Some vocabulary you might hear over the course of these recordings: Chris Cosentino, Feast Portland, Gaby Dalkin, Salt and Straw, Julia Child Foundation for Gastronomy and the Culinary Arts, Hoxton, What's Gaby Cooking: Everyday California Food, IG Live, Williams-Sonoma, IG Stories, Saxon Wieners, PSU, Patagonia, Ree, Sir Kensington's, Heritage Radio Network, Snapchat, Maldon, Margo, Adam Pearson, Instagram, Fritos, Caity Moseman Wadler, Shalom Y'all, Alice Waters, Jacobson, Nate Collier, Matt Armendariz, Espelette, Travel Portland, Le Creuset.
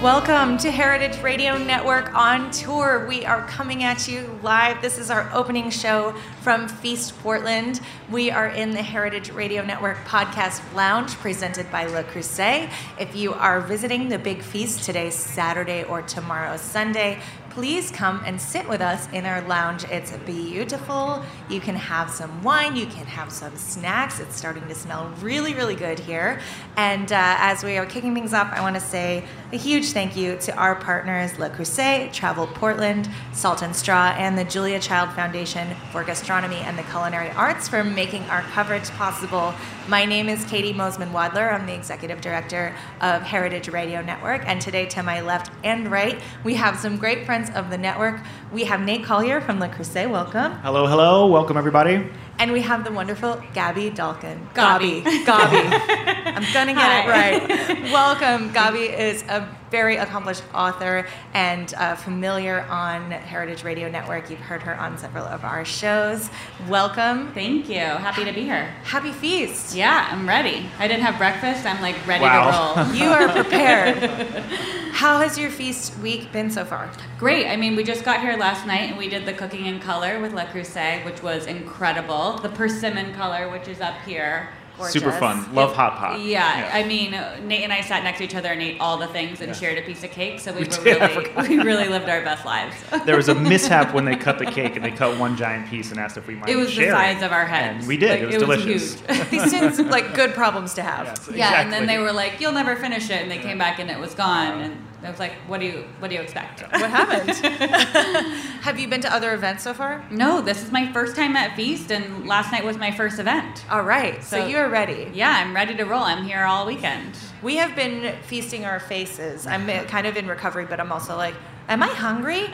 Welcome to Heritage Radio Network on tour. We are coming at you live. This is our opening show from Feast Portland. We are in the Heritage Radio Network podcast lounge presented by Le Creuset. If you are visiting the Big Feast today, Saturday, or tomorrow, Sunday, please come and sit with us in our lounge. It's beautiful. You can have some wine. You can have some snacks. It's starting to smell really, really good here. And as we are kicking things off, I want to say a huge thank you to our partners, Le Creuset, Travel Portland, Salt and Straw, and the Julia Child Foundation for Gastronomy and the Culinary Arts for making our coverage possible. My name is Caity Moseman Wadler. I'm the Executive Director of Heritage Radio Network. And today, to my left and right, we have some great friends of the network. We have Nate Collier from Le Creuset. Welcome. Hello, hello. Welcome, everybody. And we have the wonderful Gaby Dalkin. Gaby. I'm going to get it right. Welcome. Gaby is a very accomplished author and familiar on Heritage Radio Network. You've heard her on several of our shows. Welcome. Thank you. Happy to be here. Happy Feast. Yeah, I'm ready. I didn't have breakfast. I'm like ready to roll. You are prepared. How has your feast week been so far? Great. I mean, we just got here last night and we did the cooking in color with Le Creuset, which was incredible. The persimmon color, which is up here. Gorgeous. Super fun. Love hot pot. Yeah. I mean, Nate and I sat next to each other and ate all the things and shared a piece of cake. So we really lived our best lives. There was a mishap when they cut the cake and they cut one giant piece and asked if we might share it. It was the size of our heads. And we did. Like, it was delicious. Huge. These things, like, good problems to have. Yes, exactly. Yeah, and then they were like, you'll never finish it. And they came back and it was gone. And I was like, what do you expect? What happened? Have you been to other events so far? No, this is my first time at Feast, and last night was my first event. All right, so you are ready. Yeah, I'm ready to roll. I'm here all weekend. We have been feasting our faces. I'm kind of in recovery, but I'm also like, am I hungry?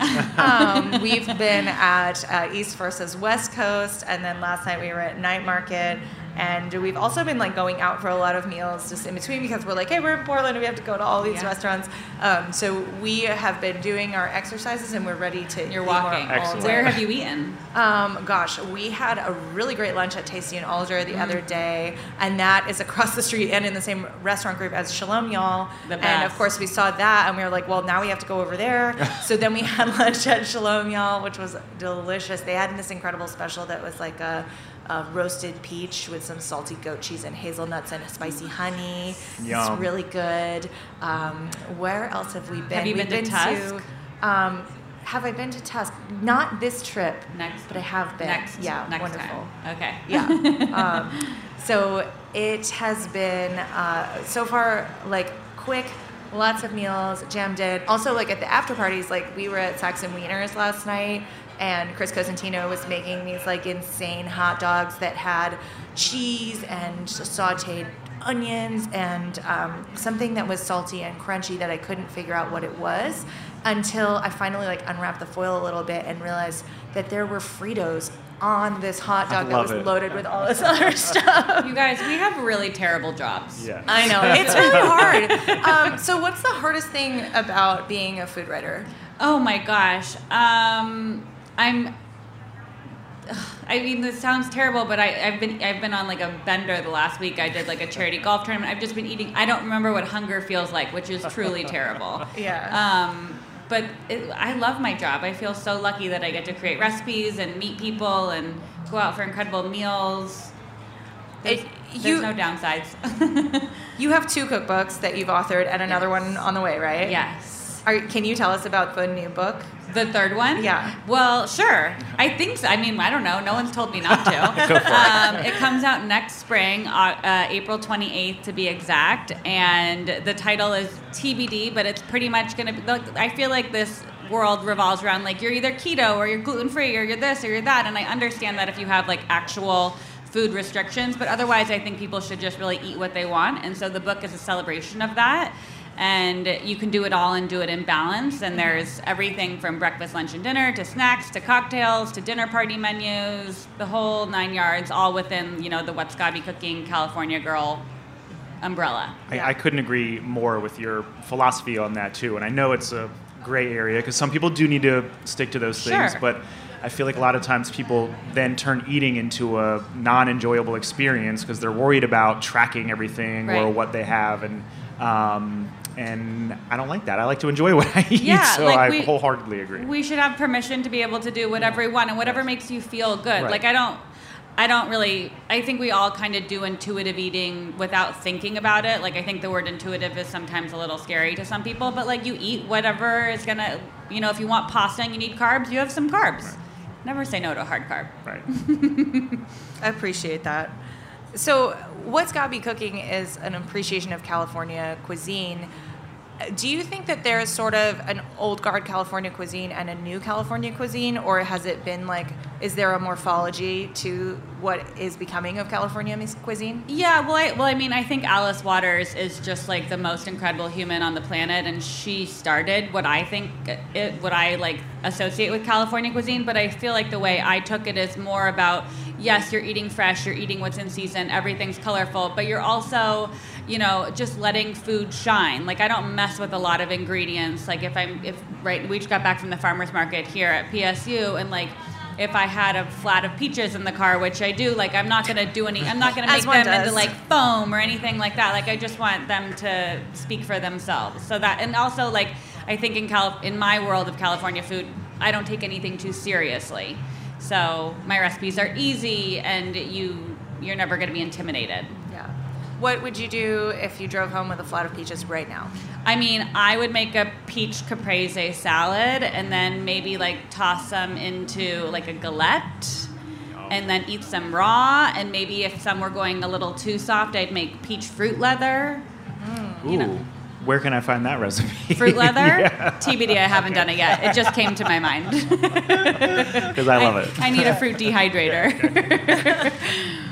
We've been at East versus West Coast, and then last night we were at Night Market. And we've also been, like, going out for a lot of meals just in between because we're like, hey, we're in Portland and we have to go to all these restaurants. So we have been doing our exercises and we're ready to eat walking. More. Excellent. Where have you eaten? Gosh, we had a really great lunch at Tasty and Alger the other day. And that is across the street and in the same restaurant group as Shalom Y'all. The best. And, of course, we saw that and we were like, well, now we have to go over there. So then we had lunch at Shalom Y'all, which was delicious. They had this incredible special that was like a roasted peach with some salty goat cheese and hazelnuts and spicy honey. Yum. It's really good. Where else have we been? Have you been to Tusk? Have I been to Tusk? Not this trip. Next. But I have been. Next. Yeah. Next wonderful. Time. Okay. Yeah. So it has been so far, like, quick. Lots of meals jammed in. Also, like, at the after parties, like, we were at Saxon Wieners last night. And Chris Cosentino was making these, like, insane hot dogs that had cheese and sauteed onions and something that was salty and crunchy that I couldn't figure out what it was until I finally, like, unwrapped the foil a little bit and realized that there were Fritos on this hot dog that was loaded with all this other stuff. You guys, we have really terrible jobs. Yes. I know. It's really hard. So what's the hardest thing about being a food writer? Oh, my gosh. I'm I mean, this sounds terrible, but I've been on like a bender the last week. I did like a charity golf tournament. I've just been eating. I don't remember what hunger feels like, which is truly terrible. Yeah. But I love my job. I feel so lucky that I get to create recipes and meet people and go out for incredible meals. There's no downsides. You have 2 cookbooks that you've authored and another one on the way, right? Yes. Can you tell us about the new book? The third one? Yeah. Well, sure. I think so. I mean, I don't know. No one's told me not to. Go for it. It comes out next spring, April 28th to be exact. And the title is TBD, but it's pretty much going to be, I feel like this world revolves around like you're either keto or you're gluten-free or you're this or you're that. And I understand that if you have like actual food restrictions, but otherwise I think people should just really eat what they want. And so the book is a celebration of that. And you can do it all and do it in balance. And there's everything from breakfast, lunch, and dinner to snacks, to cocktails, to dinner party menus, the whole 9 yards, all within, you know, the What's Gaby Cooking California Girl umbrella. I couldn't agree more with your philosophy on that too. And I know it's a gray area because some people do need to stick to those things, sure. But I feel like a lot of times people then turn eating into a non-enjoyable experience because they're worried about tracking everything right. Or what they have, and I don't like that. I like to enjoy what I eat, so like I wholeheartedly agree. We should have permission to be able to do whatever we want and whatever makes you feel good. Right. Like I don't really. I think we all kind of do intuitive eating without thinking about it. Like I think the word intuitive is sometimes a little scary to some people, but like you eat whatever is gonna. You know, if you want pasta and you need carbs, you have some carbs. Right. Never say no to a hard carb. Right. I appreciate that. So What's Gaby Cooking is an appreciation of California cuisine. Do you think that there's sort of an old guard California cuisine and a new California cuisine, or has it been like, is there a morphology to what is becoming of California cuisine? Yeah, well, I mean, I think Alice Waters is just like the most incredible human on the planet, and she started what I associate with California cuisine. But I feel like the way I took it is more about, yes, you're eating fresh, you're eating what's in season, everything's colorful, but you're also, you know, just letting food shine. Like I don't mess with a lot of ingredients. Like we just got back from the farmer's market here at PSU, and like if I had a flat of peaches in the car, which I do, like I'm not gonna make them into like foam or anything like that. Like I just want them to speak for themselves. So that, and also like I think in my world of California food, I don't take anything too seriously. So my recipes are easy, and you're never going to be intimidated. Yeah. What would you do if you drove home with a flat of peaches right now? I mean, I would make a peach caprese salad, and then maybe like toss some into like a galette, and then eat some raw. And maybe if some were going a little too soft, I'd make peach fruit leather. Mm. Ooh. You know. Where can I find that recipe? Fruit leather? Yeah. TBD, I haven't done it yet. It just came to my mind. Because I love it. I need a fruit dehydrator.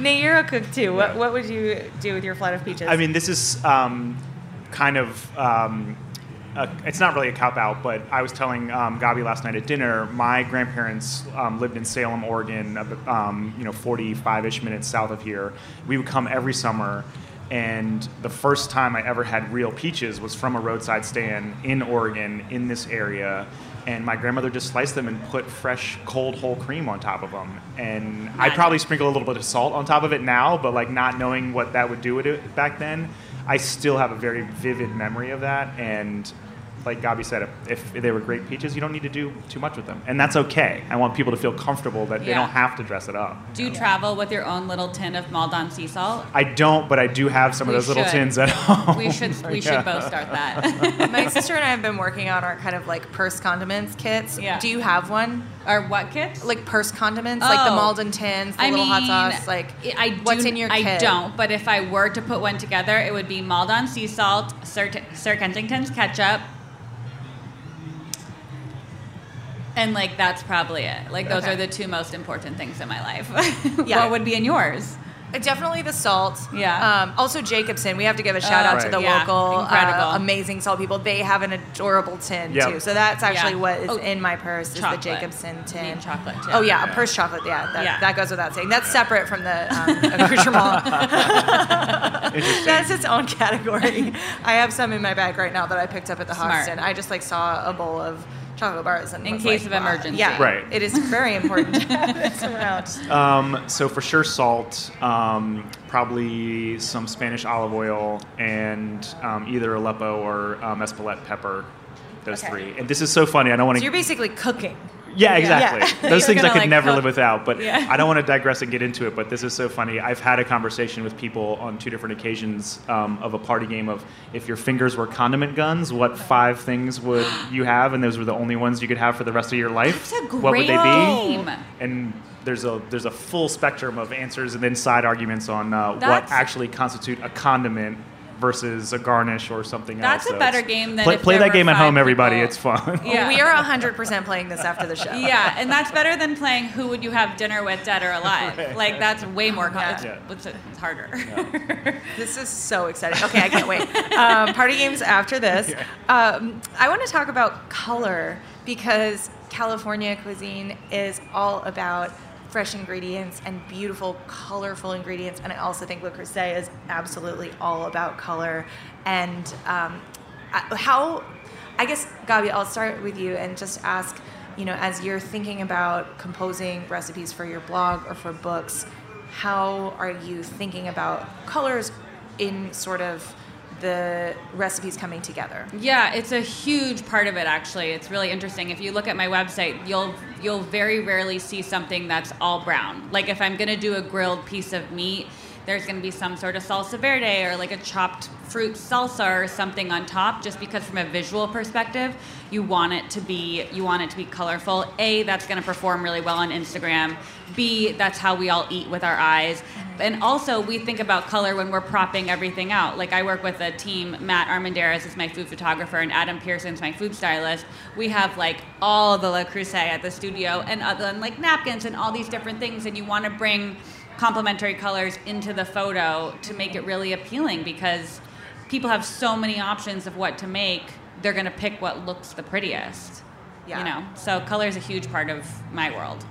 Nate, you're a cook too. What would you do with your flat of peaches? I mean, this is it's not really a cop-out, but I was telling Gaby last night at dinner, my grandparents lived in Salem, Oregon, 45-ish minutes south of here. We would come every summer. And the first time I ever had real peaches was from a roadside stand in Oregon, in this area. And my grandmother just sliced them and put fresh, cold, whole cream on top of them. And I'd probably sprinkle a little bit of salt on top of it now, but like not knowing what that would do with it back then, I still have a very vivid memory of that. And like Gaby said, if they were great peaches, you don't need to do too much with them. And that's okay. I want people to feel comfortable that they don't have to dress it up. Do you travel with your own little tin of Maldon sea salt? I don't, but I do have some of those little tins at home. We should both start that. My sister and I have been working on our kind of like purse condiments kits. Yeah. Do you have one? Or what kits? Like purse condiments, like the Maldon tins, hot sauce, like what's in your kit? I don't, but if I were to put one together, it would be Maldon sea salt, Sir Kensington's ketchup, and like that's probably it. Like those are the 2 most important things in my life. Yeah. What would be in yours? Definitely the salt. Yeah. Also Jacobson. We have to give a shout out to the local amazing salt people. They have an adorable tin too. So that's actually what is in my purse is the Jacobson tin. You mean chocolate tin. Oh yeah, a purse chocolate. Yeah, that goes without saying. That's separate from the accoutrement. That's its own category. I have some in my bag right now that I picked up at the Hoxton. I just like saw a bowl of chocolate bars and in case of emergency. Yeah, right. It is very important to have this around. So for sure, salt, probably some Spanish olive oil, and either Aleppo or Espelette pepper. Those three. And this is so funny. I don't want to. So you're basically cooking. Yeah, exactly. Yeah. Those things I could never cook. Live without, but yeah. I don't want to digress and get into it, but this is so funny. I've had a conversation with people on two different occasions of a party game of, if your fingers were condiment guns, what five things would you have? And those were the only ones you could have for the rest of your life. That's a great what would they be? Game. And there's a full spectrum of answers and then side arguments on what actually constitute a condiment versus a garnish or something else. That's a better game than play that game at home, everybody. It's fun. Yeah. We are 100% playing this after the show. Yeah, and that's better than playing who would you have dinner with, dead or alive. Right. Like, that's way more it's harder. Yeah. This is so exciting. Okay, I can't wait. Party games after this. I want to talk about color, because California cuisine is all about fresh ingredients and beautiful, colorful ingredients. And I also think Le Creuset is absolutely all about color. And I guess, Gaby, I'll start with you and just ask, as you're thinking about composing recipes for your blog or for books, how are you thinking about colors in sort of the recipes coming together? Yeah, it's a huge part of it, actually. It's really interesting. If you look at my website, you'll very rarely see something that's all brown. Like, if I'm gonna do a grilled piece of meat, there's gonna be some sort of salsa verde or like a chopped fruit salsa or something on top, just because from a visual perspective, you want it to be colorful. A, that's gonna perform really well on Instagram. B, that's how we all eat, with our eyes. And also, we think about color when we're propping everything out. Like, I work with a team. Matt Armendariz is my food photographer, and Adam Pearson is my food stylist. We have, like, all the Le Creuset at the studio, and like napkins and all these different things. And you want to bring complementary colors into the photo to make it really appealing, because people have so many options of what to make. They're going to pick what looks the prettiest. Yeah. So color is a huge part of my world.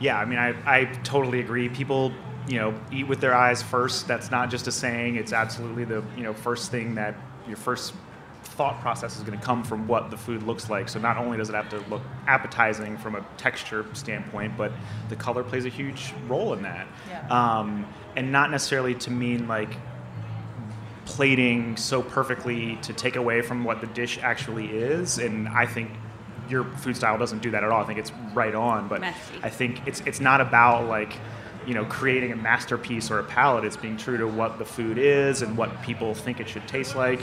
Yeah, I mean, I totally agree. People, eat with their eyes first. That's not just a saying. It's absolutely the, first thing that your first thought process is going to come from what the food looks like. So not only does it have to look appetizing from a texture standpoint, but the color plays a huge role in that. Yeah. And not necessarily to mean, like, plating so perfectly to take away from what the dish actually is. And I think your food style doesn't do that at all. I think it's right on, but messy. I think it's not about, like, creating a masterpiece or a palette. It's being true to what the food is and what people think it should taste like.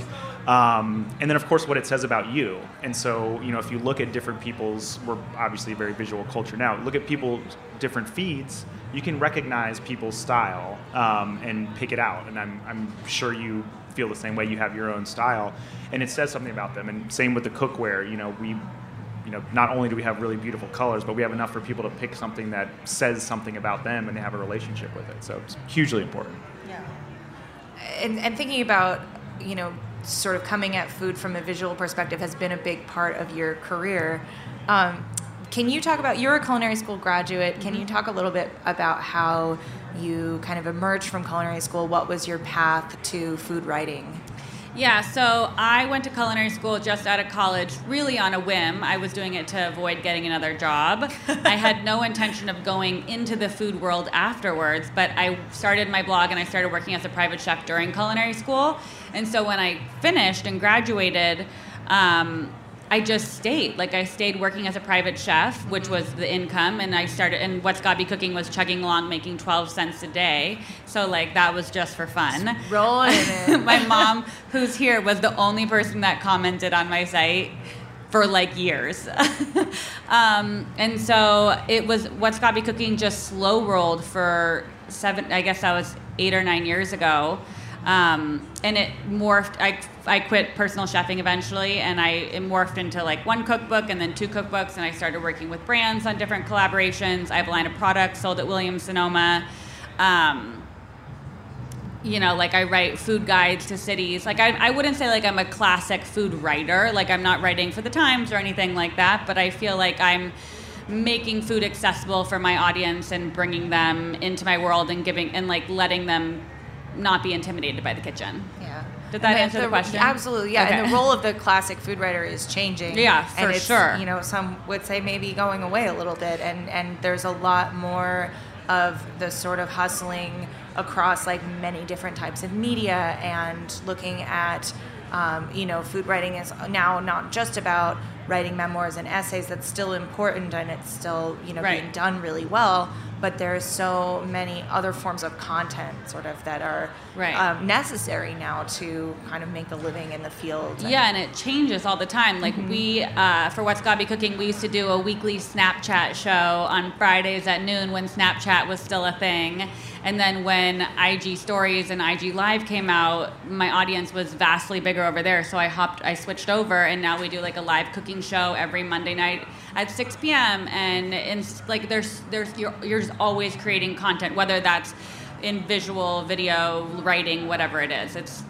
And then, of course, what it says about you. And so, if you look at different people's, we're obviously a very visual culture now, look at people's different feeds, you can recognize people's style and pick it out. And I'm sure you feel the same way. You have your own style, and it says something about them. And same with the cookware. Not only do we have really beautiful colors, but we have enough for people to pick something that says something about them and they have a relationship with it. So it's hugely important. Yeah. And thinking about, sort of coming at food from a visual perspective has been a big part of your career. Can you talk about, you're a culinary school graduate. Can you talk a little bit about how you kind of emerged from culinary school? What was your path to food writing? Yeah, so I went to culinary school just out of college, really on a whim. I was doing it to avoid getting another job. I had no intention of going into the food world afterwards, but I started my blog and I started working as a private chef during culinary school. And so when I finished and graduated, I just stayed. Like, I stayed working as a private chef, which was the income, and I started, and What's Gaby Cooking was chugging along, making 12 cents a day. So, like, that was just for fun. Just rolling in. My mom, who's here, was the only person that commented on my site for, like, years. And so it was, What's Gaby Cooking just slow rolled for 8 or 9 years ago. And it morphed. I quit personal chefing eventually, and it morphed into, like, one cookbook and then two cookbooks, and I started working with brands on different collaborations. I have a line of products sold at Williams-Sonoma. I write food guides to cities. Like, I wouldn't say, like, I'm a classic food writer. Like, I'm not writing for the Times or anything like that, but I feel like I'm making food accessible for my audience and bringing them into my world and letting them not be intimidated by the kitchen. Yeah. Did that answer the question? Absolutely, yeah. Okay. And the role of the classic food writer is changing. Yeah, for sure. You know, some would say maybe going away a little bit, and there's a lot more of the sort of hustling across like many different types of media and looking at, you know, food writing is now not just about writing memoirs and essays. That's still important and it's still, you know, being done really well. But there are so many other forms of content sort of that are necessary now to kind of make a living in the field. And yeah, and it changes all the time. Like we, for What's Gaby Cooking, we used to do a weekly Snapchat show on Fridays at noon when Snapchat was still a thing. And then when IG Stories and IG Live came out, my audience was vastly bigger over there. So I switched over, and now we do like a live cooking show every Monday night at 6 p.m. And it's like you're always creating content, whether that's in visual, video, writing, whatever it is. It's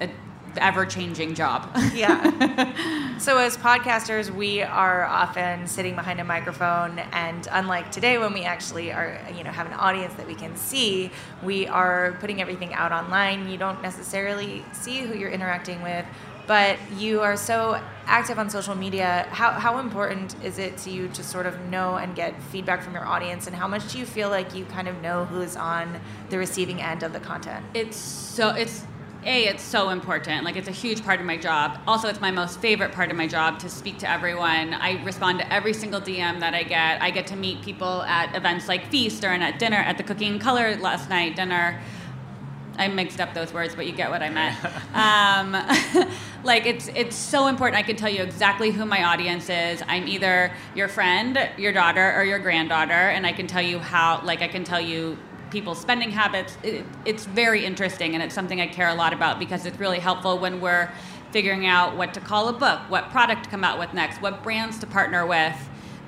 an ever-changing job. Yeah. So as podcasters, we are often sitting behind a microphone, and unlike today when we actually are, you know, have an audience that we can see, we are putting everything out online. You don't necessarily see who you're interacting with, but you are so active on social media. How important is it to you to sort of know and get feedback from your audience, and how much do you feel like you kind of know who's on the receiving end of the content? It's so important. Like, it's a huge part of my job. Also, it's my most favorite part of my job, to speak to everyone. I respond to every single DM that I get. I get to meet people at events like Feast, or at dinner, at the Cooking Color last night dinner. I mixed up those words, but you get what I meant. Like, it's so important. I can tell you exactly who my audience is. I'm either your friend, your daughter, or your granddaughter, and I can tell you how. Like, I can tell you people's spending habits. It's very interesting, and it's something I care a lot about, because it's really helpful when we're figuring out what to call a book, what product to come out with next, what brands to partner with.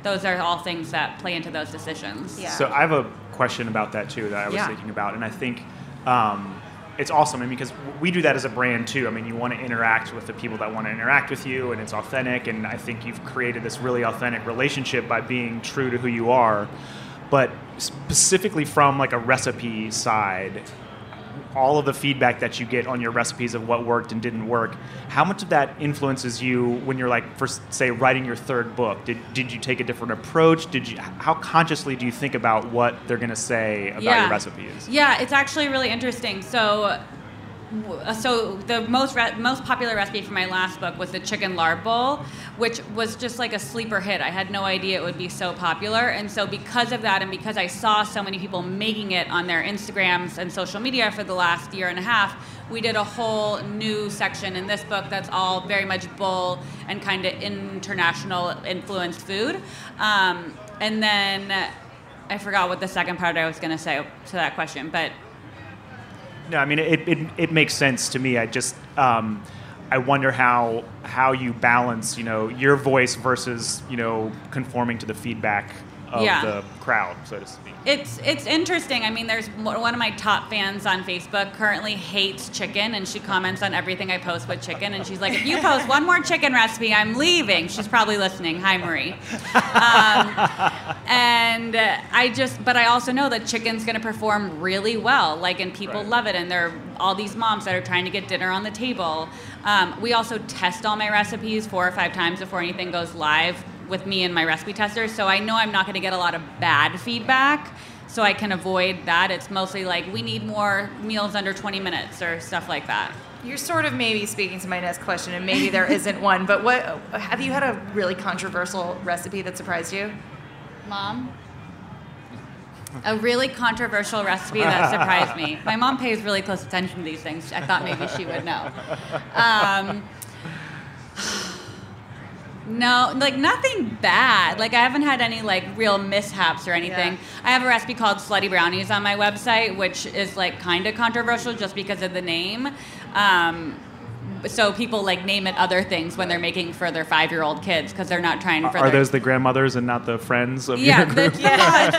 Those are all things that play into those decisions. Yeah. So I have a question about that too that I was thinking about, and I think. It's awesome, I mean, because we do that as a brand too. I mean, you want to interact with the people that want to interact with you, and it's authentic, and I think you've created this really authentic relationship by being true to who you are. But specifically from like a recipe side, all of the feedback that you get on your recipes of what worked and didn't work, how much of that influences you when you're like, for say, writing your third book? Did you take a different approach? How consciously do you think about what they're going to say about your recipes? Yeah, it's actually really interesting. So the most popular recipe for my last book was the chicken lard bowl, which was just like a sleeper hit. I had no idea it would be so popular. And so because of that, and because I saw so many people making it on their Instagrams and social media for the last year and a half, we did a whole new section in this book that's all very much bowl and kind of international influenced food. And then I forgot what the second part I was going to say to that question, but... No, I mean, it makes sense to me. I just, I wonder how you balance, you know, your voice versus, you know, conforming to the feedback of the crowd, so to speak. It's interesting. I mean, there's one of my top fans on Facebook currently hates chicken, and she comments on everything I post with chicken, and she's like, if you post one more chicken recipe, I'm leaving. She's probably listening. Hi, Marie. And but I also know that chicken's going to perform really well, like, and people love it, and there are all these moms that are trying to get dinner on the table. We also test all my recipes 4 or 5 times before anything goes live, with me and my recipe testers, so I know I'm not going to get a lot of bad feedback, so I can avoid that. It's mostly like, we need more meals under 20 minutes or stuff like that. You're sort of maybe speaking to my next question, and maybe there isn't one, but what have you had a really controversial recipe that surprised you? Mom? A really controversial recipe that surprised me. My mom pays really close attention to these things. I thought maybe she would know. No, like, nothing bad. Like, I haven't had any, like, real mishaps or anything. Yeah. I have a recipe called Slutty Brownies on my website, which is, like, kind of controversial just because of the name. So people, like, name it other things when they're making for their 5-year-old kids, because they're not trying for those the grandmothers and not the friends of your group? It's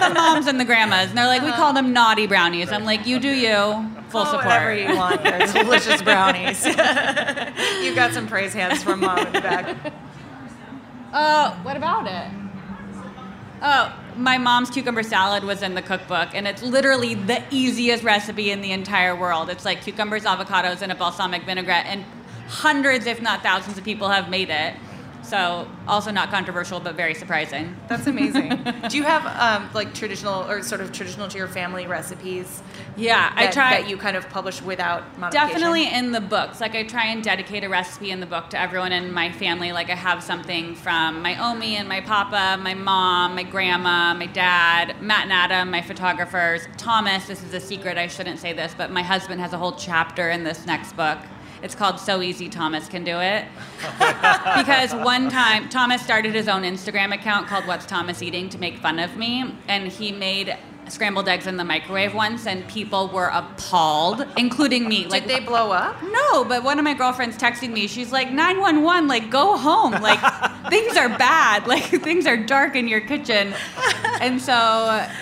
the moms and the grandmas. And they're like, we call them naughty brownies. I'm like, you do you. Full support. Whatever you want. They're delicious brownies. You've got some praise hands from Mom in the back. What about it? Oh, my mom's cucumber salad was in the cookbook, and it's literally the easiest recipe in the entire world. It's like cucumbers, avocados, and a balsamic vinaigrette, and hundreds, if not thousands, of people have made it. So also not controversial, but very surprising. That's amazing. Do you have like traditional or sort of traditional to your family recipes? Yeah, I try that you kind of publish without modification. Definitely in the books. Like I try and dedicate a recipe in the book to everyone in my family. Like I have something from my Omi and my papa, my mom, my grandma, my dad, Matt and Adam, my photographers, Thomas. This is a secret. I shouldn't say this, but my husband has a whole chapter in this next book. It's called So Easy Thomas Can Do It. Because one time, Thomas started his own Instagram account called What's Thomas Eating to make fun of me. And he made scrambled eggs in the microwave once, and people were appalled, including me. Like, did they blow up? No, but one of my girlfriends texted me. She's like, 911, like, go home. Like, things are bad. Like, things are dark in your kitchen. And so I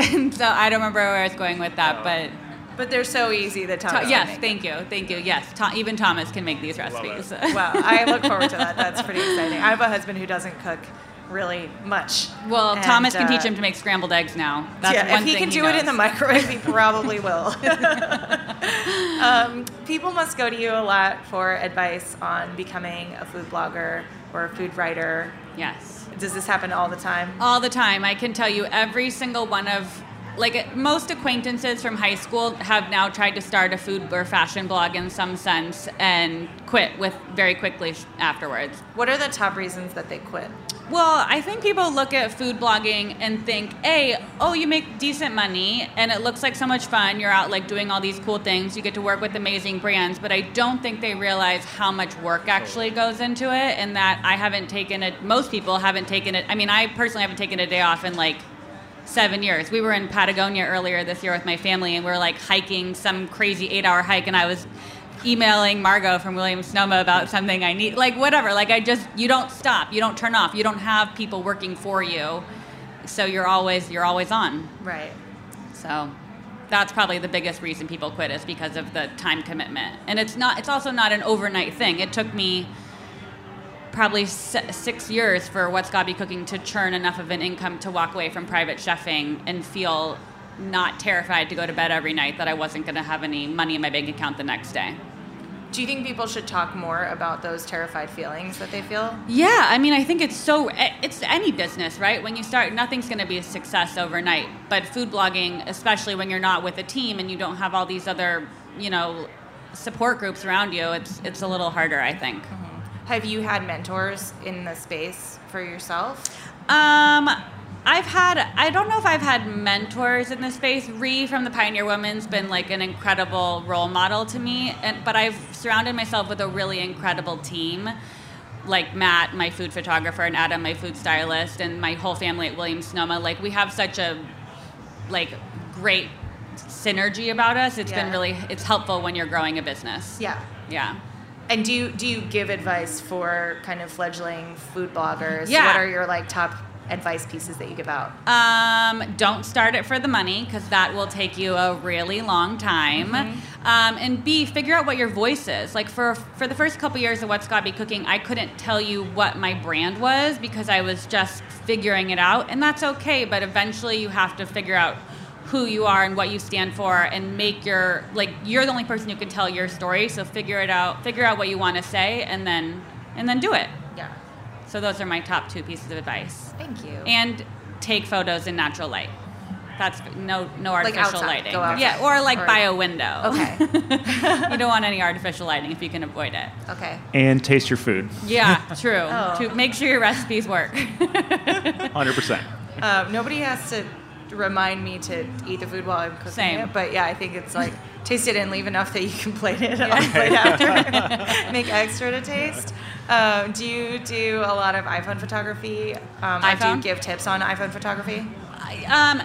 don't remember where I was going with that, but... But they're so easy that Thomas can make. Thank you. Yes, even Thomas can make these recipes. Wow, I look forward to that. That's pretty exciting. I have a husband who doesn't cook really much. Well, and Thomas can teach him to make scrambled eggs now. That's one thing he can do knows. It in the microwave, he probably will. People must go to you a lot for advice on becoming a food blogger or a food writer. Yes. Does this happen all the time? All the time. I can tell you every single one of... Like, most acquaintances from high school have now tried to start a food or fashion blog in some sense and quit very quickly afterwards. What are the top reasons that they quit? Well, I think people look at food blogging and think, you make decent money, and it looks like so much fun. You're out, like, doing all these cool things. You get to work with amazing brands. But I don't think they realize how much work actually goes into it, and that I haven't taken it. Most people haven't taken it. I mean, I personally haven't taken a day off in, like, 7 years. We were in Patagonia earlier this year with my family, and we were like hiking some crazy 8-hour hike, and I was emailing Margo from Williams-Sonoma about something I need, like whatever. Like you don't stop, you don't turn off, you don't have people working for you, so you're always on. Right. So that's probably the biggest reason people quit is because of the time commitment, and it's also not an overnight thing. It took me probably 6 years for What's Gaby Cooking to churn enough of an income to walk away from private chefing and feel not terrified to go to bed every night that I wasn't going to have any money in my bank account the next day. Do you think people should talk more about those terrified feelings that they feel? Yeah, I mean, I think it's any business, right? When you start, nothing's going to be a success overnight. But food blogging, especially when you're not with a team and you don't have all these other, support groups around you, it's a little harder, I think. Mm-hmm. Have you had mentors in the space for yourself? I don't know if I've had mentors in the space. Ree from the Pioneer Woman's been like an incredible role model to me, but I've surrounded myself with a really incredible team, like Matt, my food photographer, and Adam, my food stylist, and my whole family at Williams-Sonoma. Like, we have such a great synergy about us. It's been really, it's helpful when you're growing a business. Yeah. Yeah. And do you give advice for kind of fledgling food bloggers? Yeah. What are your top advice pieces that you give out? Don't start it for the money, because that will take you a really long time. Mm-hmm. And B, figure out what your voice is. Like for the first couple years of What's Gaby Cooking, I couldn't tell you what my brand was because I was just figuring it out, and that's okay. But eventually, you have to figure out who you are and what you stand for, and make your, you're the only person who can tell your story, so figure it out, figure out what you want to say, and then do it. Yeah. So those are my top two pieces of advice. Thank you. And take photos in natural light. That's no artificial lighting. Go outside. Yeah, or by a window. Okay. You don't want any artificial lighting if you can avoid it. Okay. And taste your food. Yeah, true. To make sure your recipes work. 100%. Nobody has to remind me to eat the food while I'm cooking it. But yeah, I think it's taste it and leave enough that you can plate it on the plate after. Make extra to taste. Do you do a lot of iPhone photography? Do you give tips on iPhone photography?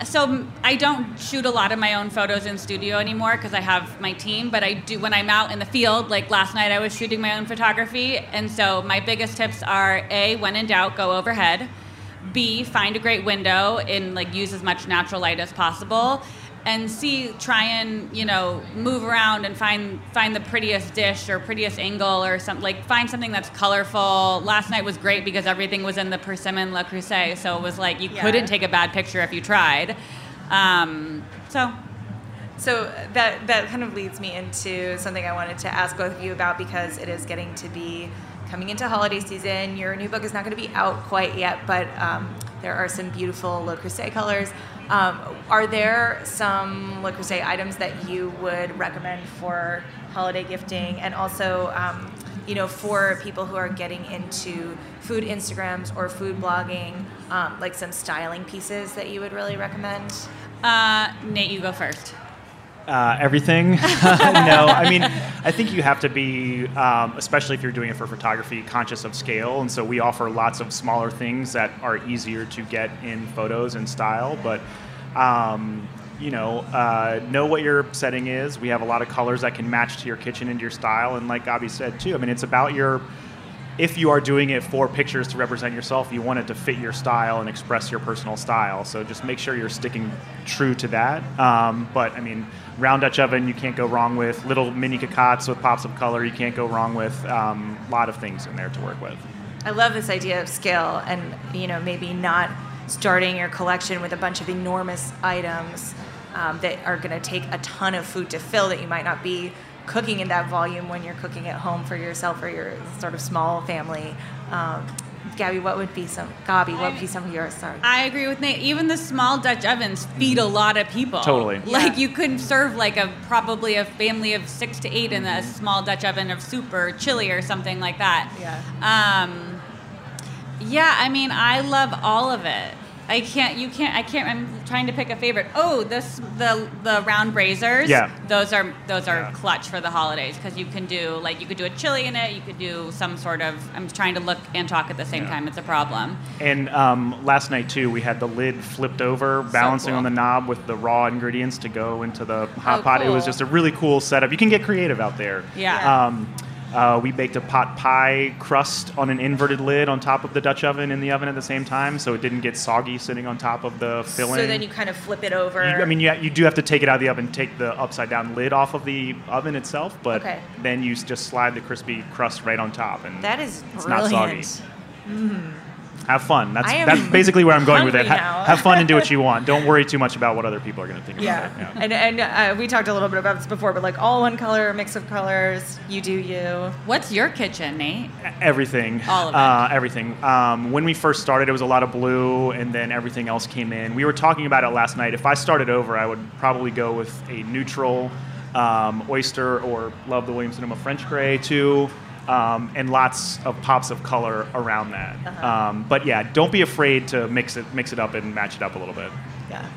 So I don't shoot a lot of my own photos in studio anymore because I have my team, but I do when I'm out in the field. Like last night I was shooting my own photography, and so my biggest tips are A, when in doubt, go overhead. B, find a great window and use as much natural light as possible. and see, try and, you know, move around and find the prettiest dish or prettiest angle or something, like find something that's colorful. Last night was great because everything was in the persimmon Le Creuset, so it was like you couldn't take a bad picture if you tried. So that kind of leads me into something I wanted to ask both of you about, because it is getting to be coming into holiday season. Your new book is not going to be out quite yet, but there are some beautiful Le Creuset colors. Are there some Le Creuset items that you would recommend for holiday gifting, and also, you know, for people who are getting into food Instagrams or food blogging, like some styling pieces that you would really recommend? Nate, you go first. Everything? No, I mean, I think you have to be, especially if you're doing it for photography, conscious of scale. And so we offer lots of smaller things that are easier to get in photos and style. But, you know what your setting is. We have a lot of colors that can match to your kitchen and your style. And like Gaby said, too, I mean, it's about your... If you are doing it for pictures to represent yourself, you want it to fit your style and express your personal style. So just make sure you're sticking true to that. But, I mean, round Dutch oven, you can't go wrong with. Little mini cocottes with pops of color, you can't go wrong with. A lot of things in there to work with. I love this idea of scale and, you know, maybe not starting your collection with a bunch of enormous items that are going to take a ton of food to fill, that you might not be cooking in that volume when you're cooking at home for yourself or your sort of small family. Gaby, what would be some? Gaby, what would be some of yours? Sorry. I agree with Nate. Even the small Dutch ovens feed a lot of people. Totally. Like you could serve like probably a family of 6 to 8 in a small Dutch oven of soup or chili or something like that. Yeah. Yeah. I mean, I love all of it. I'm trying to pick a favorite. Oh, the round braisers. Yeah. Those are clutch for the holidays, because you could do a chili in it. You could do some sort of, I'm trying to look and talk at the same time. It's a problem. And last night too, we had the lid flipped over, balancing on the knob with the raw ingredients to go into the hot pot. Cool. It was just a really cool setup. You can get creative out there. Yeah. We baked a pot pie crust on an inverted lid on top of the Dutch oven in the oven at the same time, so it didn't get soggy sitting on top of the filling. So then you kind of flip it over. You do have to take it out of the oven, take the upside down lid off of the oven itself, but then you just slide the crispy crust right on top, and that is brilliant. Not soggy. Mm. Have fun. That's basically where I'm going with it. Have fun and do what you want. Don't worry too much about what other people are going to think about it. Yeah. And we talked a little bit about this before, but like all one color, mix of colors, you do you. What's your kitchen, Nate? Everything. All of it. Everything. When we first started, it was a lot of blue, and then everything else came in. We were talking about it last night. If I started over, I would probably go with a neutral oyster, or love the Williams-Sonoma French Gray, too. And lots of pops of color around that. Uh-huh. But yeah, don't be afraid to mix it up and match it up a little bit. Yeah.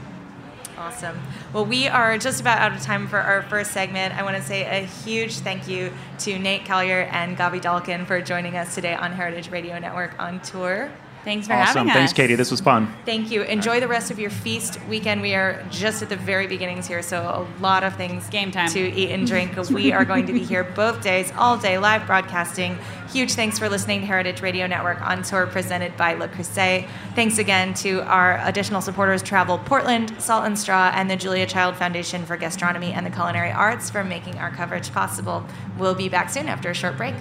Awesome. Well, we are just about out of time for our first segment. I want to say a huge thank you to Nate Collier and Gaby Dalkin for joining us today on Heritage Radio Network on tour. Thanks for having us. Thanks, Caity. This was fun. Thank you. Enjoy the rest of your feast weekend. We are just at the very beginnings here, so a lot of things game time to eat and drink. We are going to be here both days, all day, live broadcasting. Huge thanks for listening to Heritage Radio Network on tour, presented by Le Creuset. Thanks again to our additional supporters, Travel Portland, Salt and Straw, and the Julia Child Foundation for Gastronomy and the Culinary Arts, for making our coverage possible. We'll be back soon after a short break.